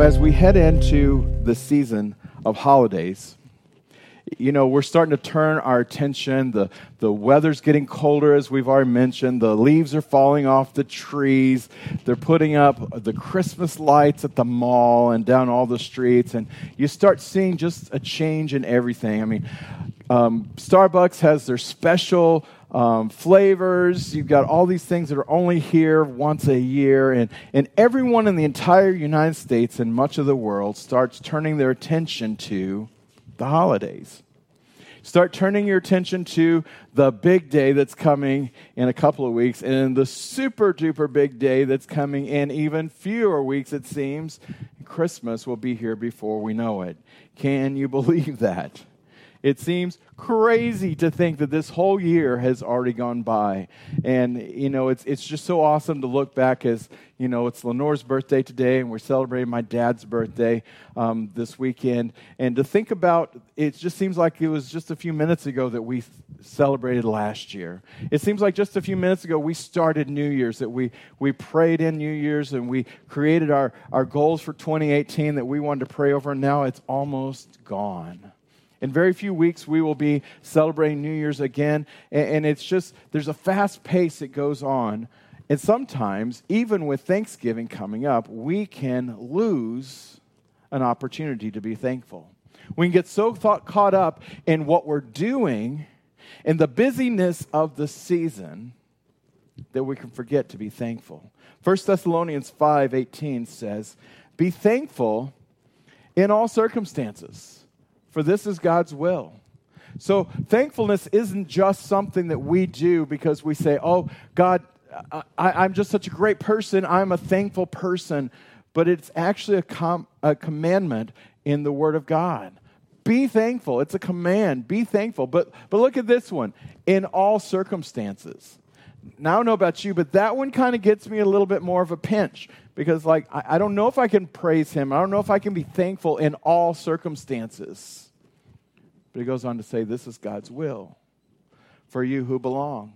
So as we head into the season of holidays, you know, we're starting to turn our attention. The weather's getting colder, as we've already mentioned. The leaves are falling off the trees. They're putting up the Christmas lights at the mall and down all the streets. And you start seeing just a change in everything. I mean, Starbucks has their special flavors. You've got all these things that are only here once a year. And everyone in the entire United States and much of the world starts turning their attention to the holidays. Start turning your attention to the big day that's coming in a couple of weeks and the super duper big day that's coming in even fewer weeks, it seems. Christmas will be here before we know it. Can you believe that? It seems crazy to think that this whole year has already gone by. And, you know, it's just so awesome to look back as, you know, it's Lenore's birthday today and we're celebrating my dad's birthday this weekend. And to think about, it just seems like it was just a few minutes ago that we celebrated last year. It seems like just a few minutes ago we started New Year's, that we prayed in New Year's and we created our goals for 2018 that we wanted to pray over. And now it's almost gone. In very few weeks, we will be celebrating New Year's again, and it's just, there's a fast pace that goes on, and sometimes, even with Thanksgiving coming up, we can lose an opportunity to be thankful. We can get so caught up in what we're doing and the busyness of the season that we can forget to be thankful. 1 Thessalonians 5:18 says, "Be thankful in all circumstances, for this is God's will." So thankfulness isn't just something that we do because we say, oh, God, I'm just such a great person. I'm a thankful person. But it's actually a commandment in the Word of God. Be thankful. It's a command. Be thankful. But look at this one. In all circumstances. Now, I don't know about you, but that one kind of gets me a little bit more of a pinch because, like, I don't know if I can praise him. I don't know if I can be thankful in all circumstances. But he goes on to say, this is God's will for you who belong.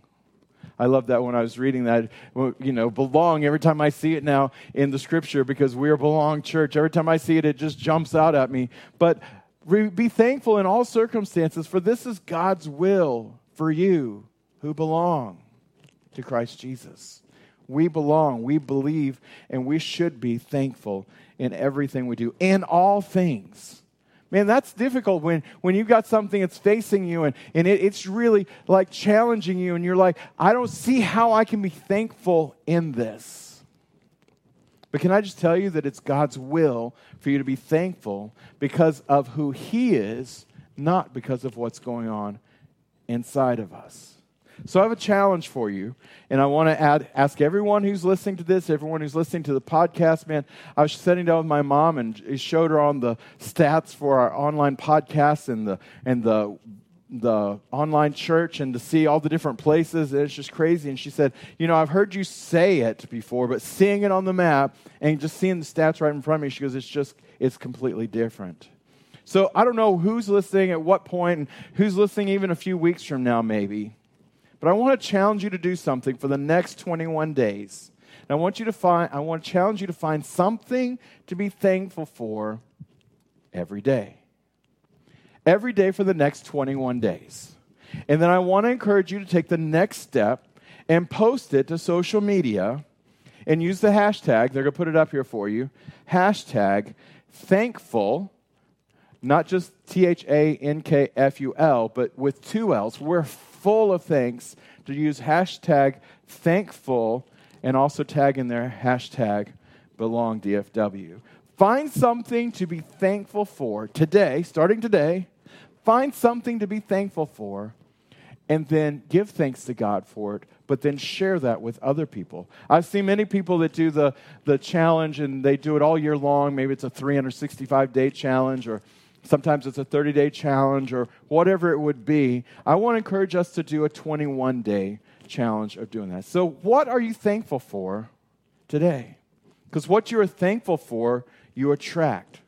I love that when I was reading that, you know, belong, every time I see it now in the scripture because we are belong church. Every time I see it, it just jumps out at me. But be thankful in all circumstances, for this is God's will for you who belong to Christ Jesus. We belong, we believe, and we should be thankful in everything we do, in all things. Man, that's difficult when you've got something that's facing you and it's really like challenging you and you're like, I don't see how I can be thankful in this. But can I just tell you that it's God's will for you to be thankful because of who He is, not because of what's going on inside of us. So I have a challenge for you, and I want to ask everyone who's listening to this, everyone who's listening to the podcast, man, I was sitting down with my mom and showed her on the stats for our online podcast and the online church and to see all the different places, and it's just crazy. And she said, you know, I've heard you say it before, but seeing it on the map and just seeing the stats right in front of me, she goes, it's completely different. So I don't know who's listening at what point and who's listening even a few weeks from now maybe. But I want to challenge you to do something for the next 21 days. And I want to challenge you to find something to be thankful for every day. Every day for the next 21 days. And then I want to encourage you to take the next step and post it to social media and use the hashtag. They're going to put it up here for you. Hashtag thankful. Not just THANKFUL, but with two L's. We're full of thanks to use hashtag thankful and also tag in there hashtag BelongDFW. Find something to be thankful for today, starting today. Find something to be thankful for and then give thanks to God for it, but then share that with other people. I've seen many people that do the challenge and they do it all year long. Maybe it's a 365-day challenge or sometimes it's a 30-day challenge or whatever it would be. I want to encourage us to do a 21-day challenge of doing that. So what are you thankful for today? Because what you are thankful for, you attract.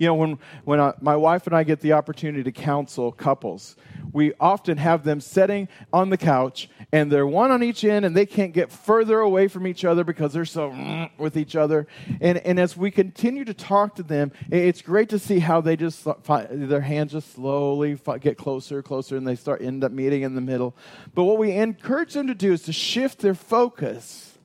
You know, when my wife and I get the opportunity to counsel couples, we often have them sitting on the couch, and they're one on each end, and they can't get further away from each other because they're so with each other. And as we continue to talk to them, it's great to see how they just their hands just slowly get closer, and they end up meeting in the middle. But what we encourage them to do is to shift their focus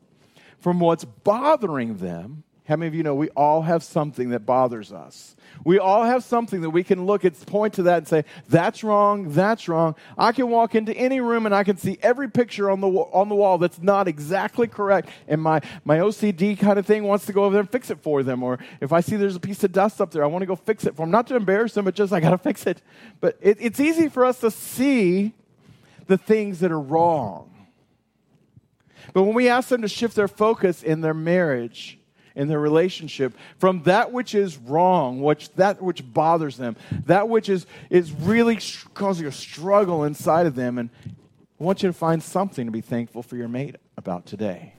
from what's bothering them. How many of you know we all have something that bothers us? We all have something that we can look at, point to that and say, that's wrong, that's wrong. I can walk into any room and I can see every picture on the wall that's not exactly correct. And my OCD kind of thing wants to go over there and fix it for them. Or if I see there's a piece of dust up there, I want to go fix it for them. Not to embarrass them, but just I got to fix it. But it's easy for us to see the things that are wrong. But when we ask them to shift their focus in their marriage, in their relationship, from that which is wrong, that which bothers them, that which is really causing a struggle inside of them. And I want you to find something to be thankful for your mate about today.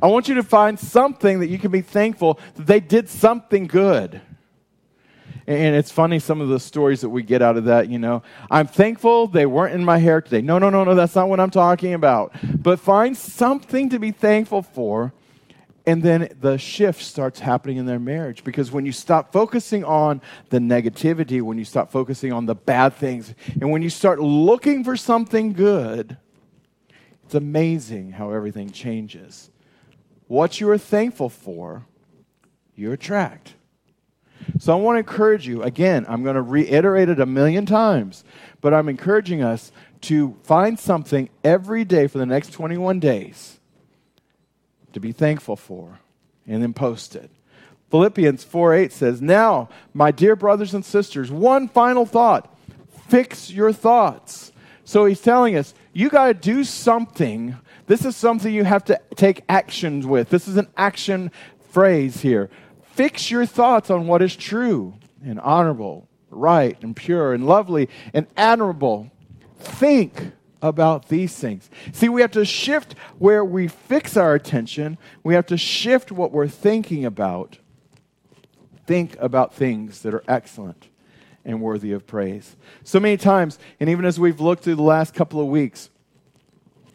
I want you to find something that you can be thankful that they did something good. And it's funny, some of the stories that we get out of that, you know. I'm thankful they weren't in my hair today. No, that's not what I'm talking about. But find something to be thankful for. And then the shift starts happening in their marriage, because when you stop focusing on the negativity, when you stop focusing on the bad things, and when you start looking for something good, it's amazing how everything changes. What you are thankful for, you attract. So I want to encourage you, again, I'm going to reiterate it 1,000,000 times, but I'm encouraging us to find something every day for the next 21 days. To be thankful for, and then post it. Philippians 4:8 says, now, my dear brothers and sisters, one final thought, fix your thoughts. So he's telling us, you got to do something. This is something you have to take action with. This is an action phrase here. Fix your thoughts on what is true and honorable, right and pure and lovely and admirable. Think about these things. See, we have to shift where we fix our attention. We have to shift what we're thinking about. Think about things that are excellent and worthy of praise. So many times, and even as we've looked through the last couple of weeks,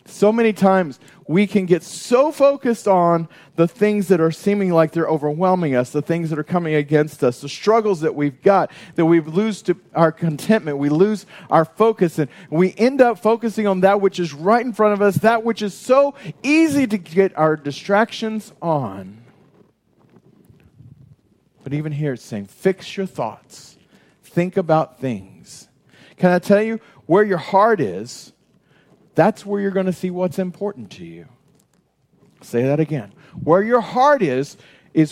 so many times we can get so focused on the things that are seeming like they're overwhelming us, the things that are coming against us, the struggles that we've got, that we lose our contentment, we lose our focus, and we end up focusing on that which is right in front of us, that which is so easy to get our distractions on. But even here it's saying, fix your thoughts. Think about things. Can I tell you where your heart is? That's where you're going to see what's important to you. Say that again. Where your heart is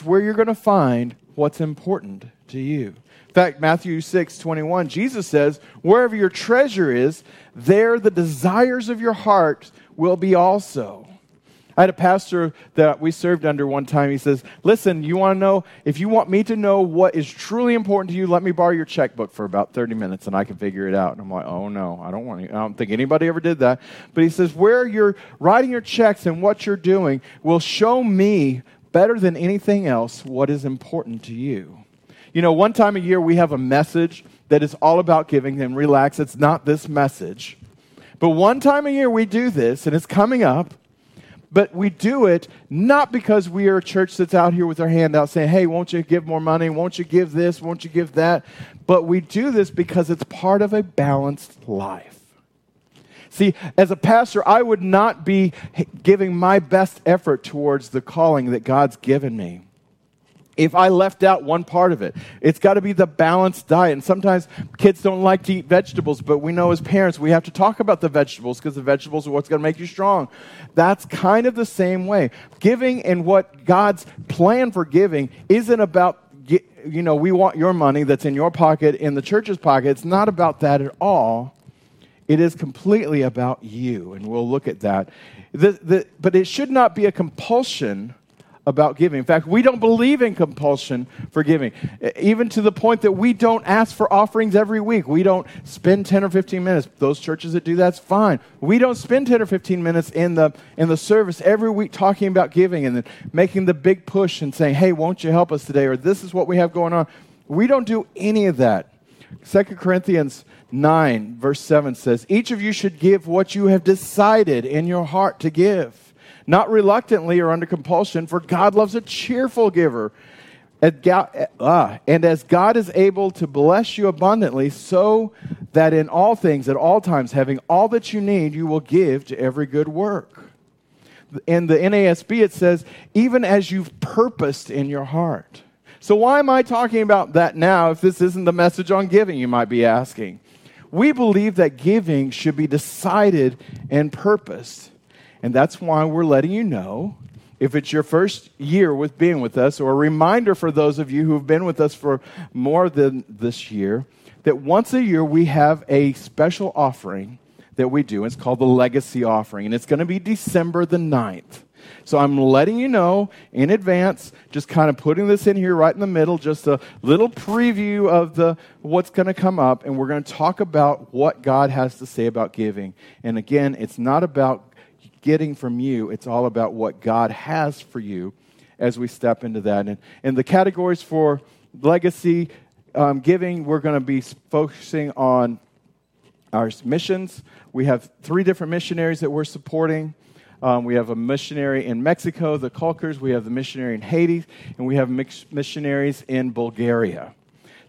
where you're going to find what's important to you. In fact, Matthew 6:21, Jesus says, wherever your treasure is, there the desires of your heart will be also. I had a pastor that we served under one time. He says, listen, you want to know, if you want me to know what is truly important to you, let me borrow your checkbook for about 30 minutes and I can figure it out. And I'm like, oh no, I don't think anybody ever did that. But he says, where you're writing your checks and what you're doing will show me better than anything else what is important to you. You know, one time a year we have a message that is all about giving and relax. It's not this message. But one time a year we do this, and it's coming up. But we do it not because we are a church that's out here with our hand out saying, hey, won't you give more money? Won't you give this? Won't you give that? But we do this because it's part of a balanced life. See, as a pastor, I would not be giving my best effort towards the calling that God's given me if I left out one part of it. It's got to be the balanced diet. And sometimes kids don't like to eat vegetables, but we know as parents we have to talk about the vegetables, because the vegetables are what's going to make you strong. That's kind of the same way. Giving and what God's plan for giving isn't about, you know, we want your money that's in your pocket, in the church's pocket. It's not about that at all. It is completely about you, and we'll look at that. But it should not be a compulsion about giving. In fact, we don't believe in compulsion for giving, even to the point that we don't ask for offerings every week. We don't spend 10 or 15 minutes. Those churches that do that's fine. We don't spend 10 or 15 minutes in the service every week talking about giving and then making the big push and saying, hey, won't you help us today? Or this is what we have going on. We don't do any of that. 2 Corinthians 9, verse 7 says, each of you should give what you have decided in your heart to give, not reluctantly or under compulsion, for God loves a cheerful giver. And as God is able to bless you abundantly, so that in all things, at all times, having all that you need, you will give to every good work. In the NASB, it says, even as you've purposed in your heart. So why am I talking about that now if this isn't the message on giving, you might be asking? We believe that giving should be decided and purposed. And that's why we're letting you know, if it's your first year with being with us, or a reminder for those of you who have been with us for more than this year, that once a year we have a special offering that we do. It's called the Legacy Offering, and it's going to be December the 9th. So I'm letting you know in advance, just kind of putting this in here right in the middle, just a little preview of what's going to come up, and we're going to talk about what God has to say about giving. And again, it's not about getting from you, it's all about what God has for you as we step into that. And the categories for legacy giving, we're going to be focusing on our missions. We have 3 different missionaries that we're supporting. We have a missionary in Mexico, the Culkers. We have the missionary in Haiti, and we have missionaries in Bulgaria.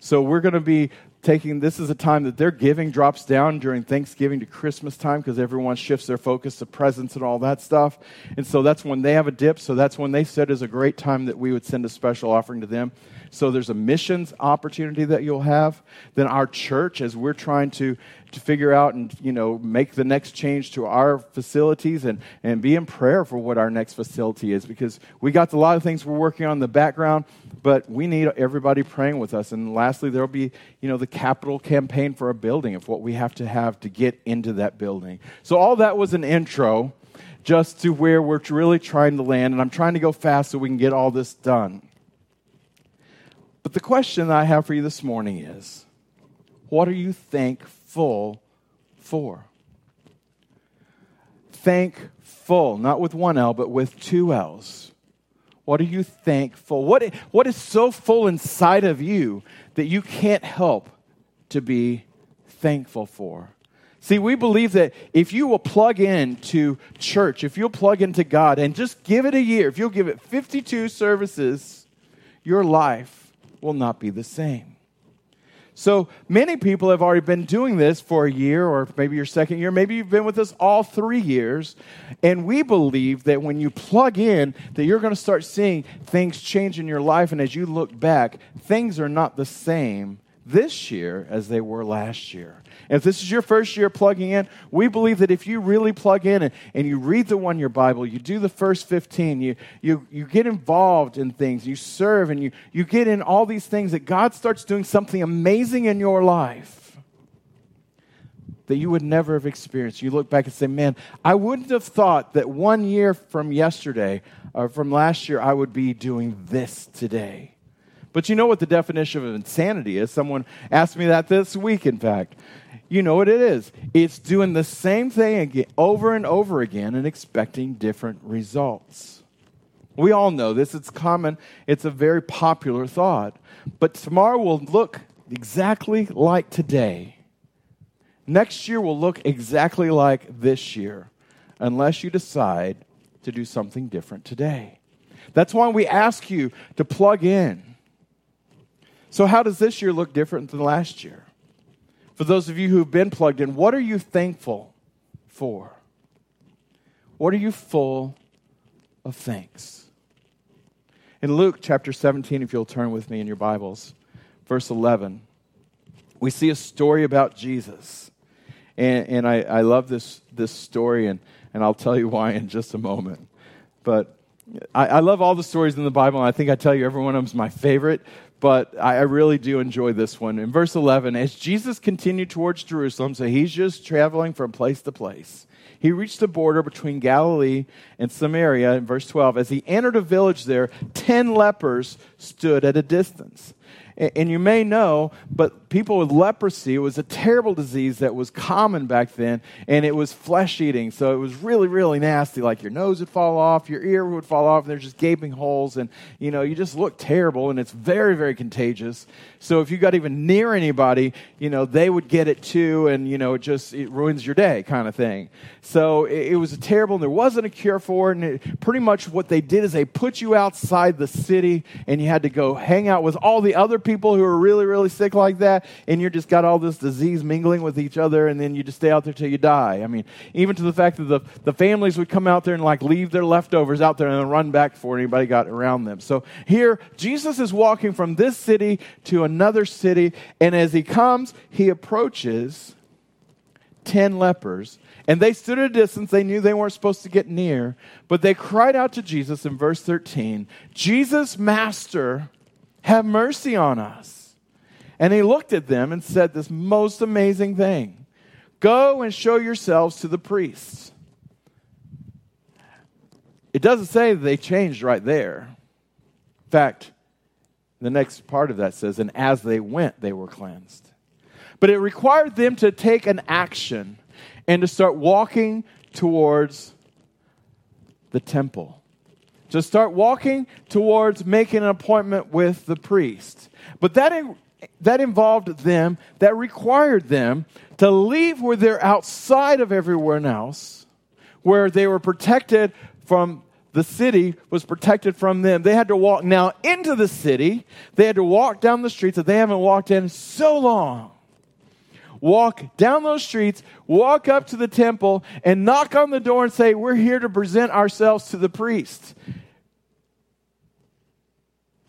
So we're going to be this is a time that their giving drops down during Thanksgiving to Christmas time because everyone shifts their focus to presents and all that stuff. And so that's when they have a dip. So that's when they said is a great time that we would send a special offering to them. So there's a missions opportunity that you'll have. Then our church, as we're trying to figure out and, make the next change to our facilities and be in prayer for what our next facility is, because we got a lot of things we're working on in the background, but we need everybody praying with us. And lastly, there'll be, the capital campaign for a building of what we have to get into that building. So all that was an intro just to where we're really trying to land, and I'm trying to go fast so we can get all this done. But the question that I have for you this morning is, what are you thankful for? Thankful, not with 1 L, but with 2 L's. What are you thankful? What is so full inside of you that you can't help to be thankful for? See, we believe that if you will plug in to church, if you'll plug into God and just give it a year, if you'll give it 52 services, your life will not be the same. So many people have already been doing this for a year, or maybe your second year. Maybe you've been with us all 3 years. And we believe that when you plug in, that you're going to start seeing things change in your life. And as you look back, things are not the same this year as they were last year. And if this is your first year plugging in, we believe that if you really plug in and you read the one-year Bible, you do the first 15, you get involved in things, you serve, and you get in all these things, that God starts doing something amazing in your life that you would never have experienced. You look back and say, man, I wouldn't have thought that 1 year from yesterday or from last year I would be doing this today. But you know what the definition of insanity is? Someone asked me that this week, in fact. You know what it is. It's doing the same thing over and over again and expecting different results. We all know this. It's common. It's a very popular thought. But tomorrow will look exactly like today. Next year will look exactly like this year, unless you decide to do something different today. That's why we ask you to plug in. So how does this year look different than last year? For those of you who've been plugged in, what are you thankful for? What are you full of thanks? In Luke chapter 17, if you'll turn with me in your Bibles, verse 11, we see a story about Jesus. And I love this story, and I'll tell you why in just a moment. But I love all the stories in the Bible, and I think I tell you every one of them is my favorite. But I really do enjoy this one. In verse 11, as Jesus continued towards Jerusalem, so he's just traveling from place to place, he reached the border between Galilee and Samaria. In verse 12, as he entered a village there, 10 lepers stood at a distance. And you may know, but people with leprosy. It was a terrible disease that was common back then, and it was flesh-eating. So it was really, really nasty. Like your nose would fall off, your ear would fall off, and there's just gaping holes, and you know, you just look terrible, and it's very, very contagious. So if you got even near anybody, you know, they would get it too, and you know, it ruins your day kind of thing. So it was terrible, and there wasn't a cure for it, and pretty much what they did is they put you outside the city, and you had to go hang out with all the other people who were really, really sick like that, and you just got all this disease mingling with each other, and then you just stay out there till you die. I mean, even to the fact that the families would come out there and like leave their leftovers out there and then run back before anybody got around them. So here, Jesus is walking from this city to another city, and as he comes, he approaches 10 lepers, and they stood at a distance. They knew they weren't supposed to get near, but they cried out to Jesus in verse 13, "Jesus, Master, have mercy on us." And he looked at them and said this most amazing thing, "Go and show yourselves to the priests." It doesn't say they changed right there. In fact, the next part of that says, "And as they went, they were cleansed." But it required them to take an action and to start walking towards the temple, to start walking towards making an appointment with the priest. But that involved them, that required them to leave where they're outside of everyone else, where they were protected from the city was protected from them. They had to walk now into the city. They had to walk down the streets that they haven't walked in so long. Walk down those streets, walk up to the temple, and knock on the door and say, "We're here to present ourselves to the priest."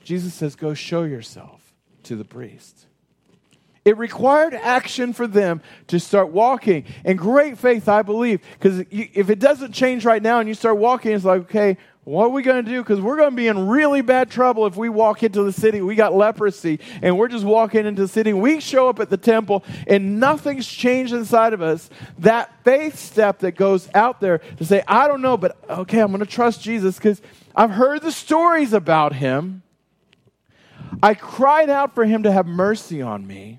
Jesus says, "Go show yourself to the priest." It required action for them to start walking. And great faith, I believe, because if it doesn't change right now and you start walking, it's like, okay, what are we going to do? Because we're going to be in really bad trouble if we walk into the city. We got leprosy, and we're just walking into the city. We show up at the temple, and nothing's changed inside of us. That faith step that goes out there to say, I don't know, but okay, I'm going to trust Jesus because I've heard the stories about him. I cried out for him to have mercy on me.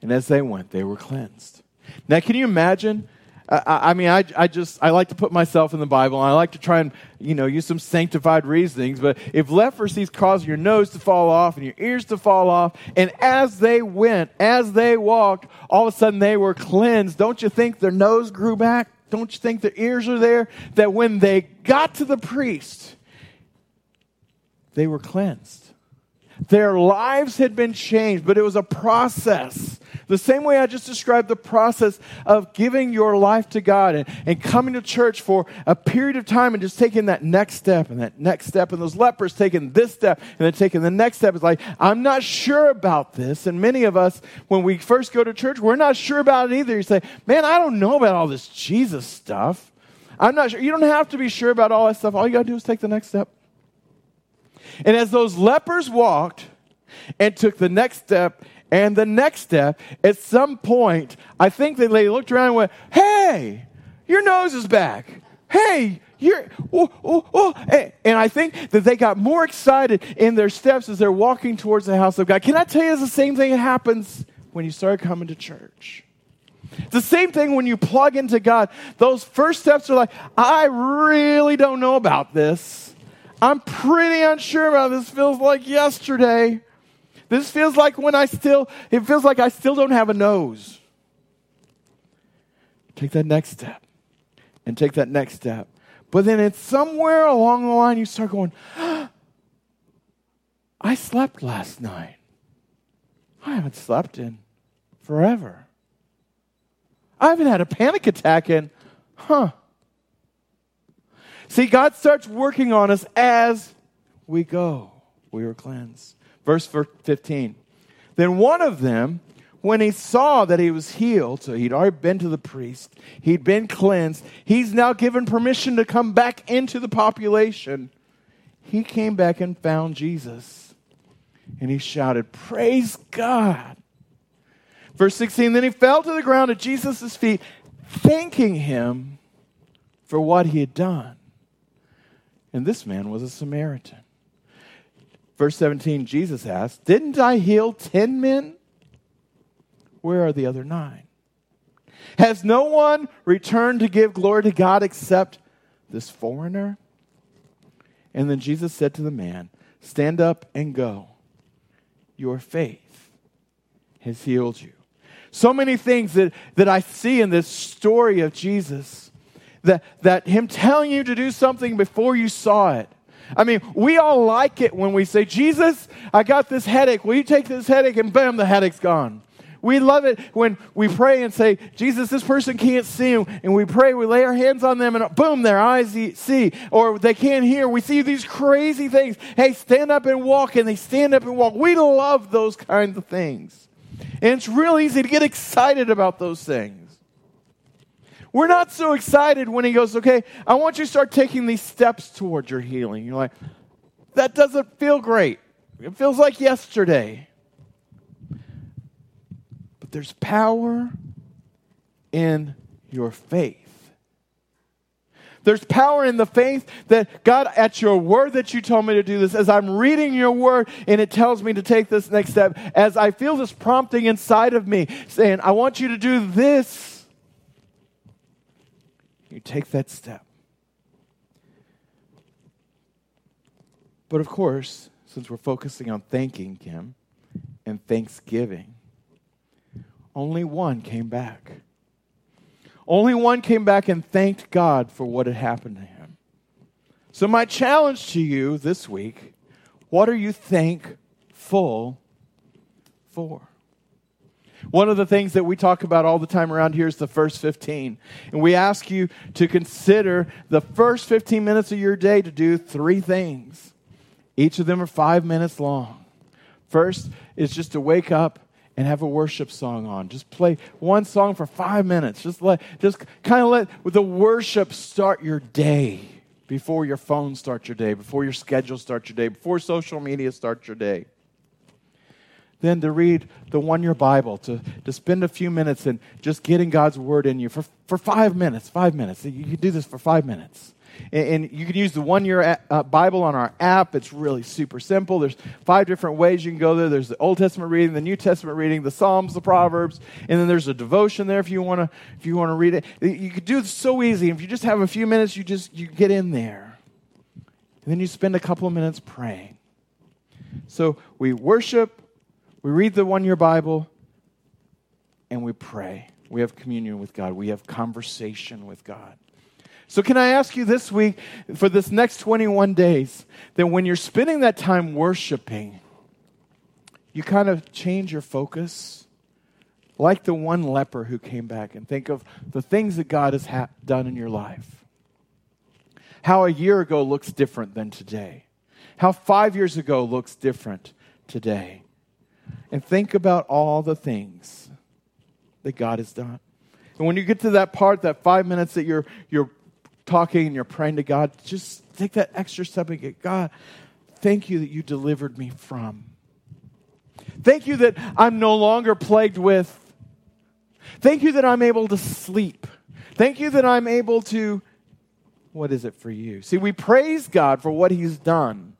And as they went, they were cleansed. Now, can you imagine? I like to put myself in the Bible, and I like to try and, you know, use some sanctified reasonings. But if leprosy's causing your nose to fall off and your ears to fall off, and as they went, as they walked, all of a sudden they were cleansed, don't you think their nose grew back? Don't you think their ears are there? That when they got to the priest, they were cleansed. Their lives had been changed, but it was a process. The same way I just described the process of giving your life to God and coming to church for a period of time and just taking that next step and that next step. And those lepers taking this step and then taking the next step. It's like, I'm not sure about this. And many of us, when we first go to church, we're not sure about it either. You say, man, I don't know about all this Jesus stuff. I'm not sure. You don't have to be sure about all that stuff. All you got to do is take the next step. And as those lepers walked and took the next step and the next step, at some point, I think they looked around and went, hey, your nose is back. Hey, you're, oh, oh, oh. And I think that they got more excited in their steps as they're walking towards the house of God. Can I tell you, it's the same thing that happens when you start coming to church. It's the same thing when you plug into God. Those first steps are like, I really don't know about this. I'm pretty unsure about this. Feels like yesterday. This feels like it feels like I still don't have a nose. Take that next step and take that next step. But then it's somewhere along the line you start going, I slept last night. I haven't slept in forever. I haven't had a panic attack in, See, God starts working on us as we go. We were cleansed. Verse 15. Then one of them, when he saw that he was healed, so he'd already been to the priest, he'd been cleansed, he's now given permission to come back into the population. He came back and found Jesus. And he shouted, "Praise God." Verse 16. Then he fell to the ground at Jesus' feet, thanking him for what he had done. And this man was a Samaritan. Verse 17, Jesus asked, "Didn't I heal 10 men? Where are the other 9? Has no one returned to give glory to God except this foreigner?" And then Jesus said to the man, "Stand up and go. Your faith has healed you." So many things that I see in this story of Jesus, that him telling you to do something before you saw it. I mean, we all like it when we say, "Jesus, I got this headache. Will you take this headache?" And bam, the headache's gone. We love it when we pray and say, "Jesus, this person can't see," and we pray, we lay our hands on them, and boom, their eyes see, or they can't hear. We see these crazy things. Hey, stand up and walk, and they stand up and walk. We love those kinds of things. And it's real easy to get excited about those things. We're not so excited when he goes, "Okay, I want you to start taking these steps towards your healing." You're like, that doesn't feel great. It feels like yesterday. But there's power in your faith. There's power in the faith that, "God, at your word that you told me to do this, as I'm reading your word and it tells me to take this next step, as I feel this prompting inside of me saying, I want you to do this," you take that step. But of course, since we're focusing on thanking him and thanksgiving, only one came back. Only one came back and thanked God for what had happened to him. So my challenge to you this week, what are you thankful for? One of the things that we talk about all the time around here is the first 15. And we ask you to consider the first 15 minutes of your day to do 3 things. Each of them are 5 minutes long. First is just to wake up and have a worship song on. Just play one song for 5 minutes. Just kind of let the worship start your day before your phone starts your day, before your schedule starts your day, before social media starts your day. Then to read the one-year Bible, to spend a few minutes and just getting God's word in you for 5 minutes, 5 minutes. You can do this for 5 minutes. And you can use the one-year Bible on our app. It's really super simple. There's 5 different ways you can go there. There's the Old Testament reading, the New Testament reading, the Psalms, the Proverbs, and then there's a devotion there if you want to read it. You could do it so easy. If you just have a few minutes, you get in there. And then you spend a couple of minutes praying. So we worship, we read the one-year Bible, and we pray. We have communion with God. We have conversation with God. So can I ask you this week, for this next 21 days, that when you're spending that time worshiping, you kind of change your focus, like the one leper who came back, and think of the things that God has done in your life. How a year ago looks different than today. How 5 years ago looks different today. And think about all the things that God has done. And when you get to that part, that 5 minutes that you're talking and you're praying to God, just take that extra step and get, "God, thank you that you delivered me from. Thank you that I'm no longer plagued with. Thank you that I'm able to sleep. Thank you that I'm able to," what is it for you? See, we praise God for what he's done.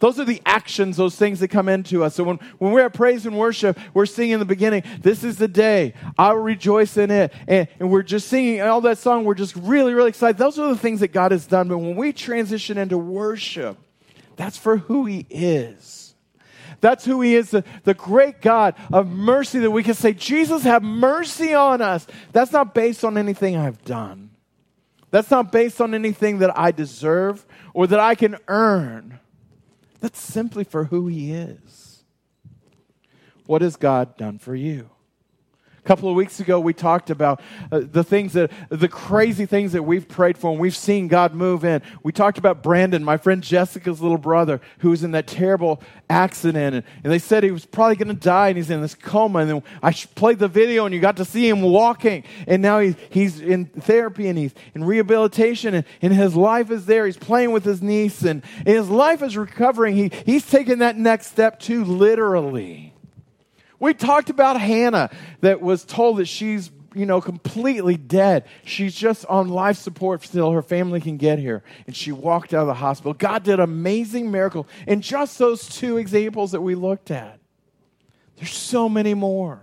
Those are the actions, those things that come into us. So when we're at praise and worship, we're singing in the beginning, "This is the day, I will rejoice in it." And we're just singing all that song. We're just really, really excited. Those are the things that God has done. But when we transition into worship, that's for who he is. That's who he is, the great God of mercy, that we can say, "Jesus, have mercy on us." That's not based on anything I've done. That's not based on anything that I deserve or that I can earn. That's simply for who he is. What has God done for you? A couple of weeks ago, we talked about the crazy things that we've prayed for and we've seen God move in. We talked about Brandon, my friend Jessica's little brother, who was in that terrible accident. And they said he was probably going to die, and he's in this coma. And then I played the video, and you got to see him walking. And now he's in therapy, and he's in rehabilitation, and his life is there. He's playing with his niece, and his life is recovering. He's taking that next step too, literally. We talked about Hannah, that was told that she's completely dead. She's just on life support still. Her family can get here. And she walked out of the hospital. God did amazing miracles. And just those two examples that we looked at. There's so many more.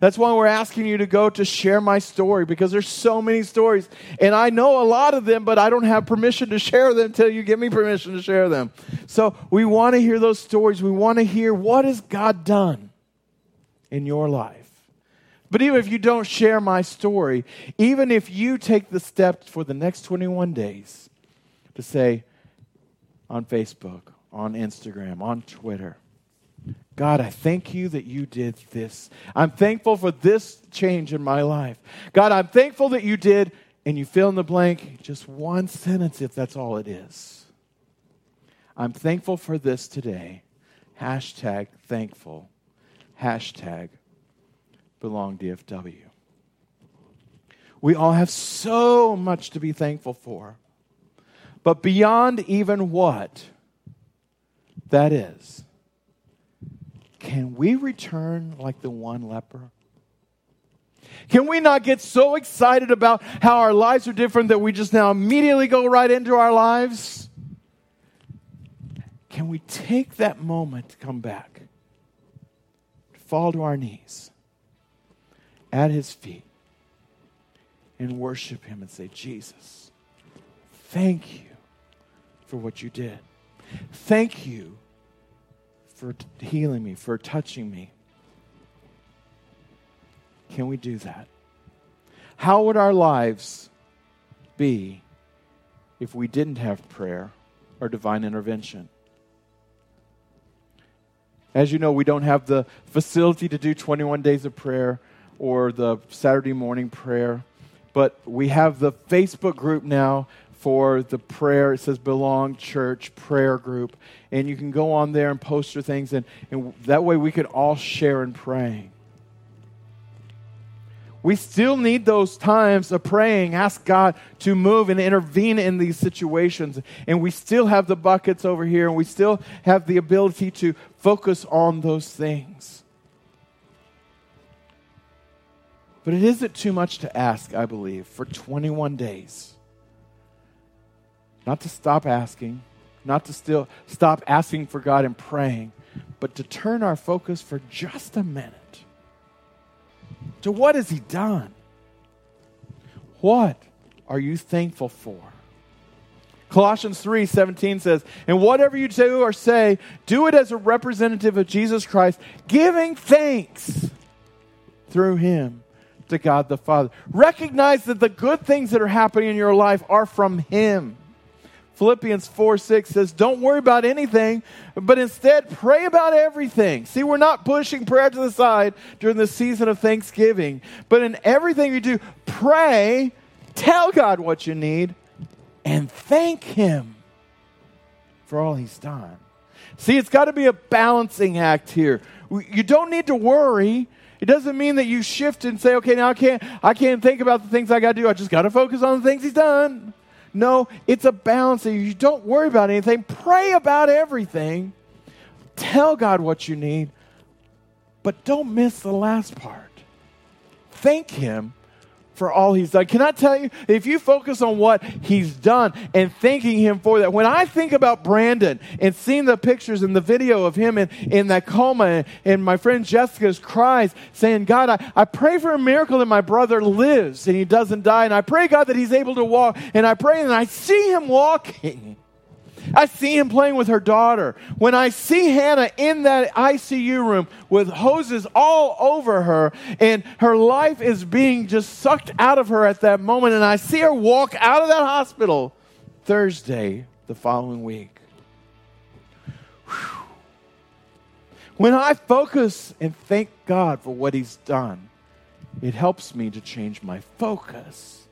That's why we're asking you to go to share my story, because there's so many stories. And I know a lot of them, but I don't have permission to share them until you give me permission to share them. So we want to hear those stories. We want to hear what has God done in your life. But even if you don't share my story, even if you take the steps for the next 21 days to say on Facebook, on Instagram, on Twitter, God, I thank you that you did this. I'm thankful for this change in my life. God, I'm thankful that you did, and you fill in the blank, just one sentence if that's all it is. I'm thankful for this today. Hashtag thankful. Hashtag BelongDFW. We all have so much to be thankful for. But beyond even what that is, can we return like the one leper? Can we not get so excited about how our lives are different that we just now immediately go right into our lives? Can we take that moment to come back, to fall to our knees, at his feet, and worship him and say, Jesus, thank you for what you did. Thank you for healing me, for touching me. Can we do that? How would our lives be if we didn't have prayer or divine intervention? As you know, we don't have the facility to do 21 days of prayer or the Saturday morning prayer, but we have the Facebook group now for the prayer. It says Belong Church Prayer Group. And you can go on there and post your things. And that way we could all share in praying. We still need those times of praying. Ask God to move and intervene in these situations. And we still have the buckets over here. And we still have the ability to focus on those things. But it isn't too much to ask, I believe, for 21 days. Not to stop asking, not to still stop asking for God and praying, but to turn our focus for just a minute to what has he done? What are you thankful for? Colossians 3:17 says, and whatever you do or say, do it as a representative of Jesus Christ, giving thanks through him to God the Father. Recognize that the good things that are happening in your life are from him. Philippians 4:6 says, don't worry about anything, but instead pray about everything. See, we're not pushing prayer to the side during the season of Thanksgiving, but in everything you do, pray, tell God what you need, and thank him for all he's done. See, it's got to be a balancing act here. You don't need to worry. It doesn't mean that you shift and say, okay, now I can't think about the things I got to do. I just got to focus on the things he's done. No, it's a balance. You don't worry about anything. Pray about everything. Tell God what you need. But don't miss the last part. Thank him for all he's done. Can I tell you, if you focus on what he's done and thanking him for that, when I think about Brandon and seeing the pictures and the video of him in that coma and my friend Jessica's cries saying, God, I pray for a miracle that my brother lives and he doesn't die. And I pray, God, that he's able to walk. And I pray and I see him walking. I see him playing with her daughter. When I see Hannah in that ICU room with hoses all over her and her life is being just sucked out of her at that moment, and I see her walk out of that hospital Thursday the following week. Whew. When I focus and thank God for what he's done, it helps me to change my focus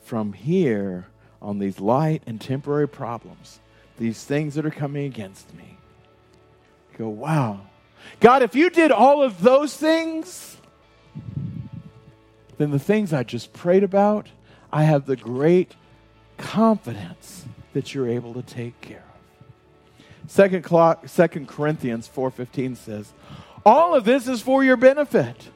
from here on these light and temporary problems, these things that are coming against me. You go, wow. God, if you did all of those things, then the things I just prayed about, I have the great confidence that you're able to take care of. 2 Corinthians 4:15 says, all of this is for your benefit,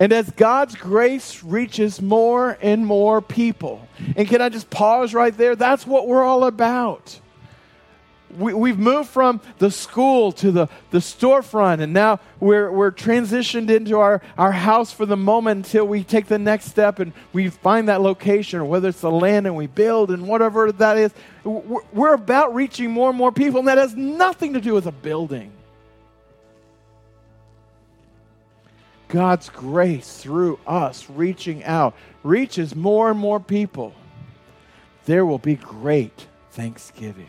And as God's grace reaches more and more people. And can I just pause right there? That's what we're all about. We've moved from the school to the storefront, and now we're transitioned into our house for the moment until we take the next step and we find that location, or whether it's the land and we build and whatever that is. We're about reaching more and more people, and that has nothing to do with a building. God's grace through us reaching out reaches more and more people. There will be great thanksgiving.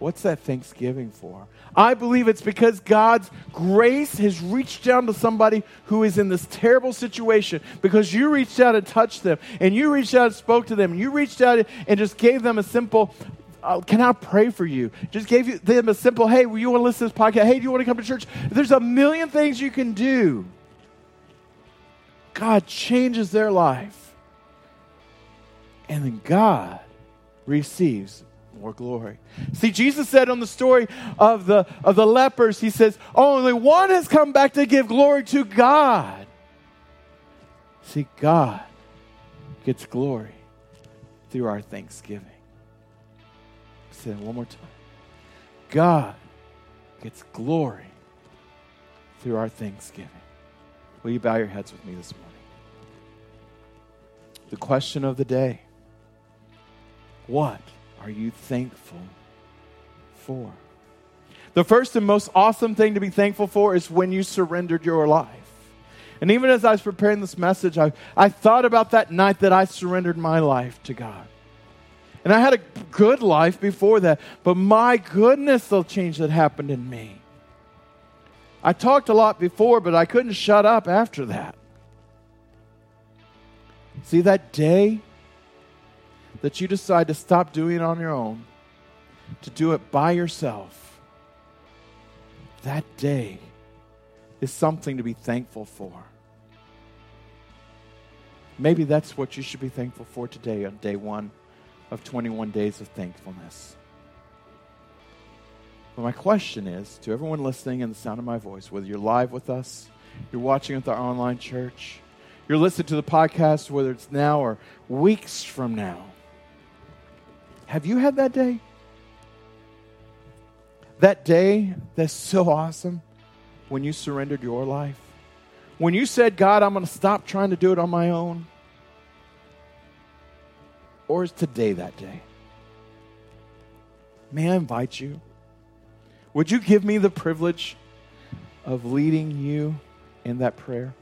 What's that thanksgiving for? I believe it's because God's grace has reached down to somebody who is in this terrible situation, because you reached out and touched them, and you reached out and spoke to them, and you reached out and just gave them a simple, can I pray for you? Just gave them a simple, hey, will you want to listen to this podcast? Hey, do you want to come to church? There's a million things you can do. God changes their life. And then God receives more glory. See, Jesus said on the story of the lepers, he says, only one has come back to give glory to God. See, God gets glory through our thanksgiving. I'll say that one more time. God gets glory through our thanksgiving. Will you bow your heads with me this morning? The question of the day. What are you thankful for? The first and most awesome thing to be thankful for is when you surrendered your life. And even as I was preparing this message, I thought about that night that I surrendered my life to God. And I had a good life before that, but my goodness, the change that happened in me. I talked a lot before, but I couldn't shut up after that. See, that day that you decide to stop doing it on your own, to do it by yourself, that day is something to be thankful for. Maybe that's what you should be thankful for today on day one of 21 days of thankfulness. But my question is, to everyone listening in the sound of my voice, whether you're live with us, you're watching with our online church, you're listening to the podcast, whether it's now or weeks from now, have you had that day? That day that's so awesome when you surrendered your life? When you said, God, I'm going to stop trying to do it on my own? Or is today that day? May I invite you? Would you give me the privilege of leading you in that prayer?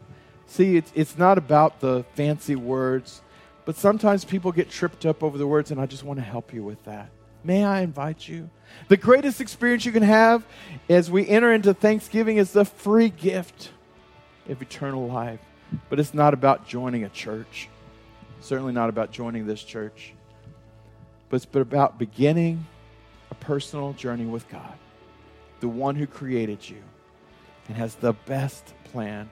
See, it's not about the fancy words. But sometimes people get tripped up over the words, and I just want to help you with that. May I invite you? The greatest experience you can have as we enter into Thanksgiving is the free gift of eternal life. But it's not about joining a church. Certainly not about joining this church. But it's about beginning a personal journey with God, the one who created you and has the best plan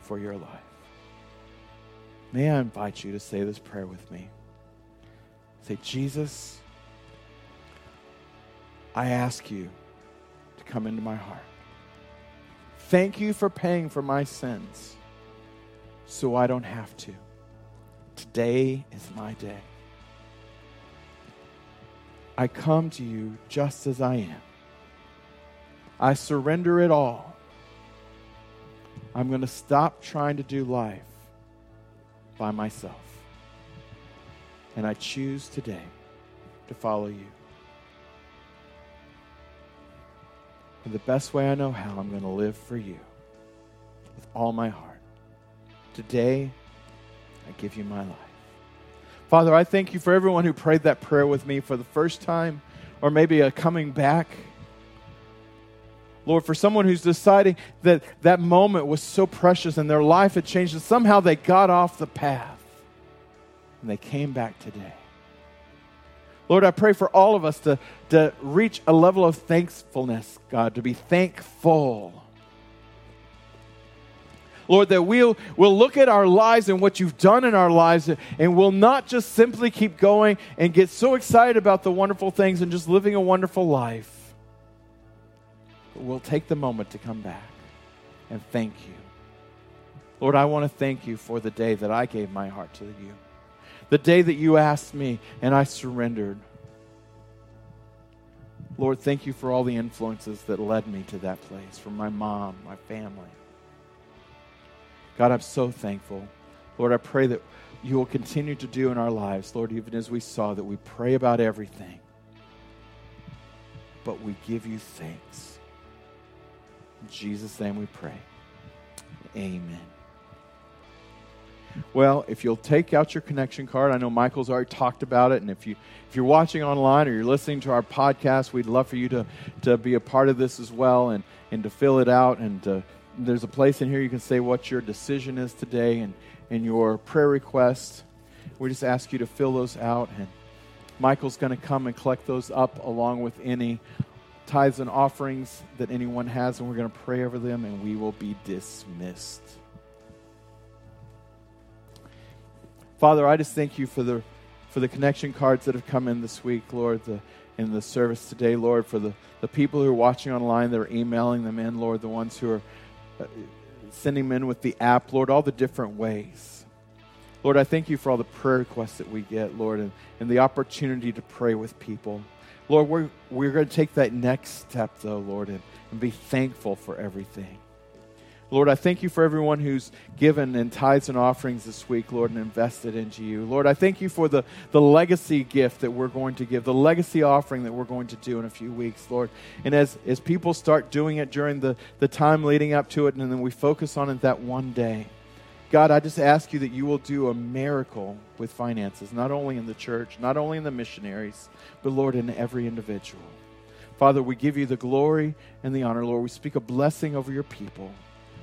for your life. May I invite you to say this prayer with me. Say, Jesus, I ask you to come into my heart. Thank you for paying for my sins so I don't have to. Today is my day. I come to you just as I am. I surrender it all. I'm going to stop trying to do life by myself. And I choose today to follow you. And the best way I know how, I'm going to live for you with all my heart. Today, I give you my life. Father, I thank you for everyone who prayed that prayer with me for the first time, or maybe a coming back. Lord, for someone who's deciding that that moment was so precious and their life had changed, and somehow they got off the path and they came back today. Lord, I pray for all of us to reach a level of thankfulness, God, to be thankful. Lord, that we'll look at our lives and what you've done in our lives, and we'll not just simply keep going and get so excited about the wonderful things and just living a wonderful life. We'll take the moment to come back and thank you Lord, I want to thank you for the day that I gave my heart to you. The day that you asked me and I surrendered. Lord, thank you for all the influences that led me to that place, from my mom, my family. God, I'm so thankful. Lord, I pray that you will continue to do in our lives, Lord, even as we saw that we pray about everything, but we give you thanks. In Jesus' name we pray. Amen. Well, if you'll take out your connection card, I know Michael's already talked about it, and if you're watching online or you're listening to our podcast, we'd love for you to be a part of this as well and to fill it out. And there's a place in here you can say what your decision is today and your prayer requests. We just ask you to fill those out, and Michael's going to come and collect those up along with any tithes and offerings that anyone has, and we're going to pray over them, and we will be dismissed. Father, I just thank you for the connection cards that have come in this week, Lord, in the service today, Lord, for the people who are watching online that are emailing them in, Lord, the ones who are sending them in with the app, Lord, all the different ways. Lord, I thank you for all the prayer requests that we get, Lord, and the opportunity to pray with people. Lord, we're going to take that next step, though, Lord, and be thankful for everything. Lord, I thank you for everyone who's given in tithes and offerings this week, Lord, and invested into you. Lord, I thank you for the legacy gift that we're going to give, the legacy offering that we're going to do in a few weeks, Lord. And as people start doing it during the time leading up to it, and then we focus on it that one day, God, I just ask you that you will do a miracle with finances, not only in the church, not only in the missionaries, but, Lord, in every individual. Father, we give you the glory and the honor, Lord. We speak a blessing over your people.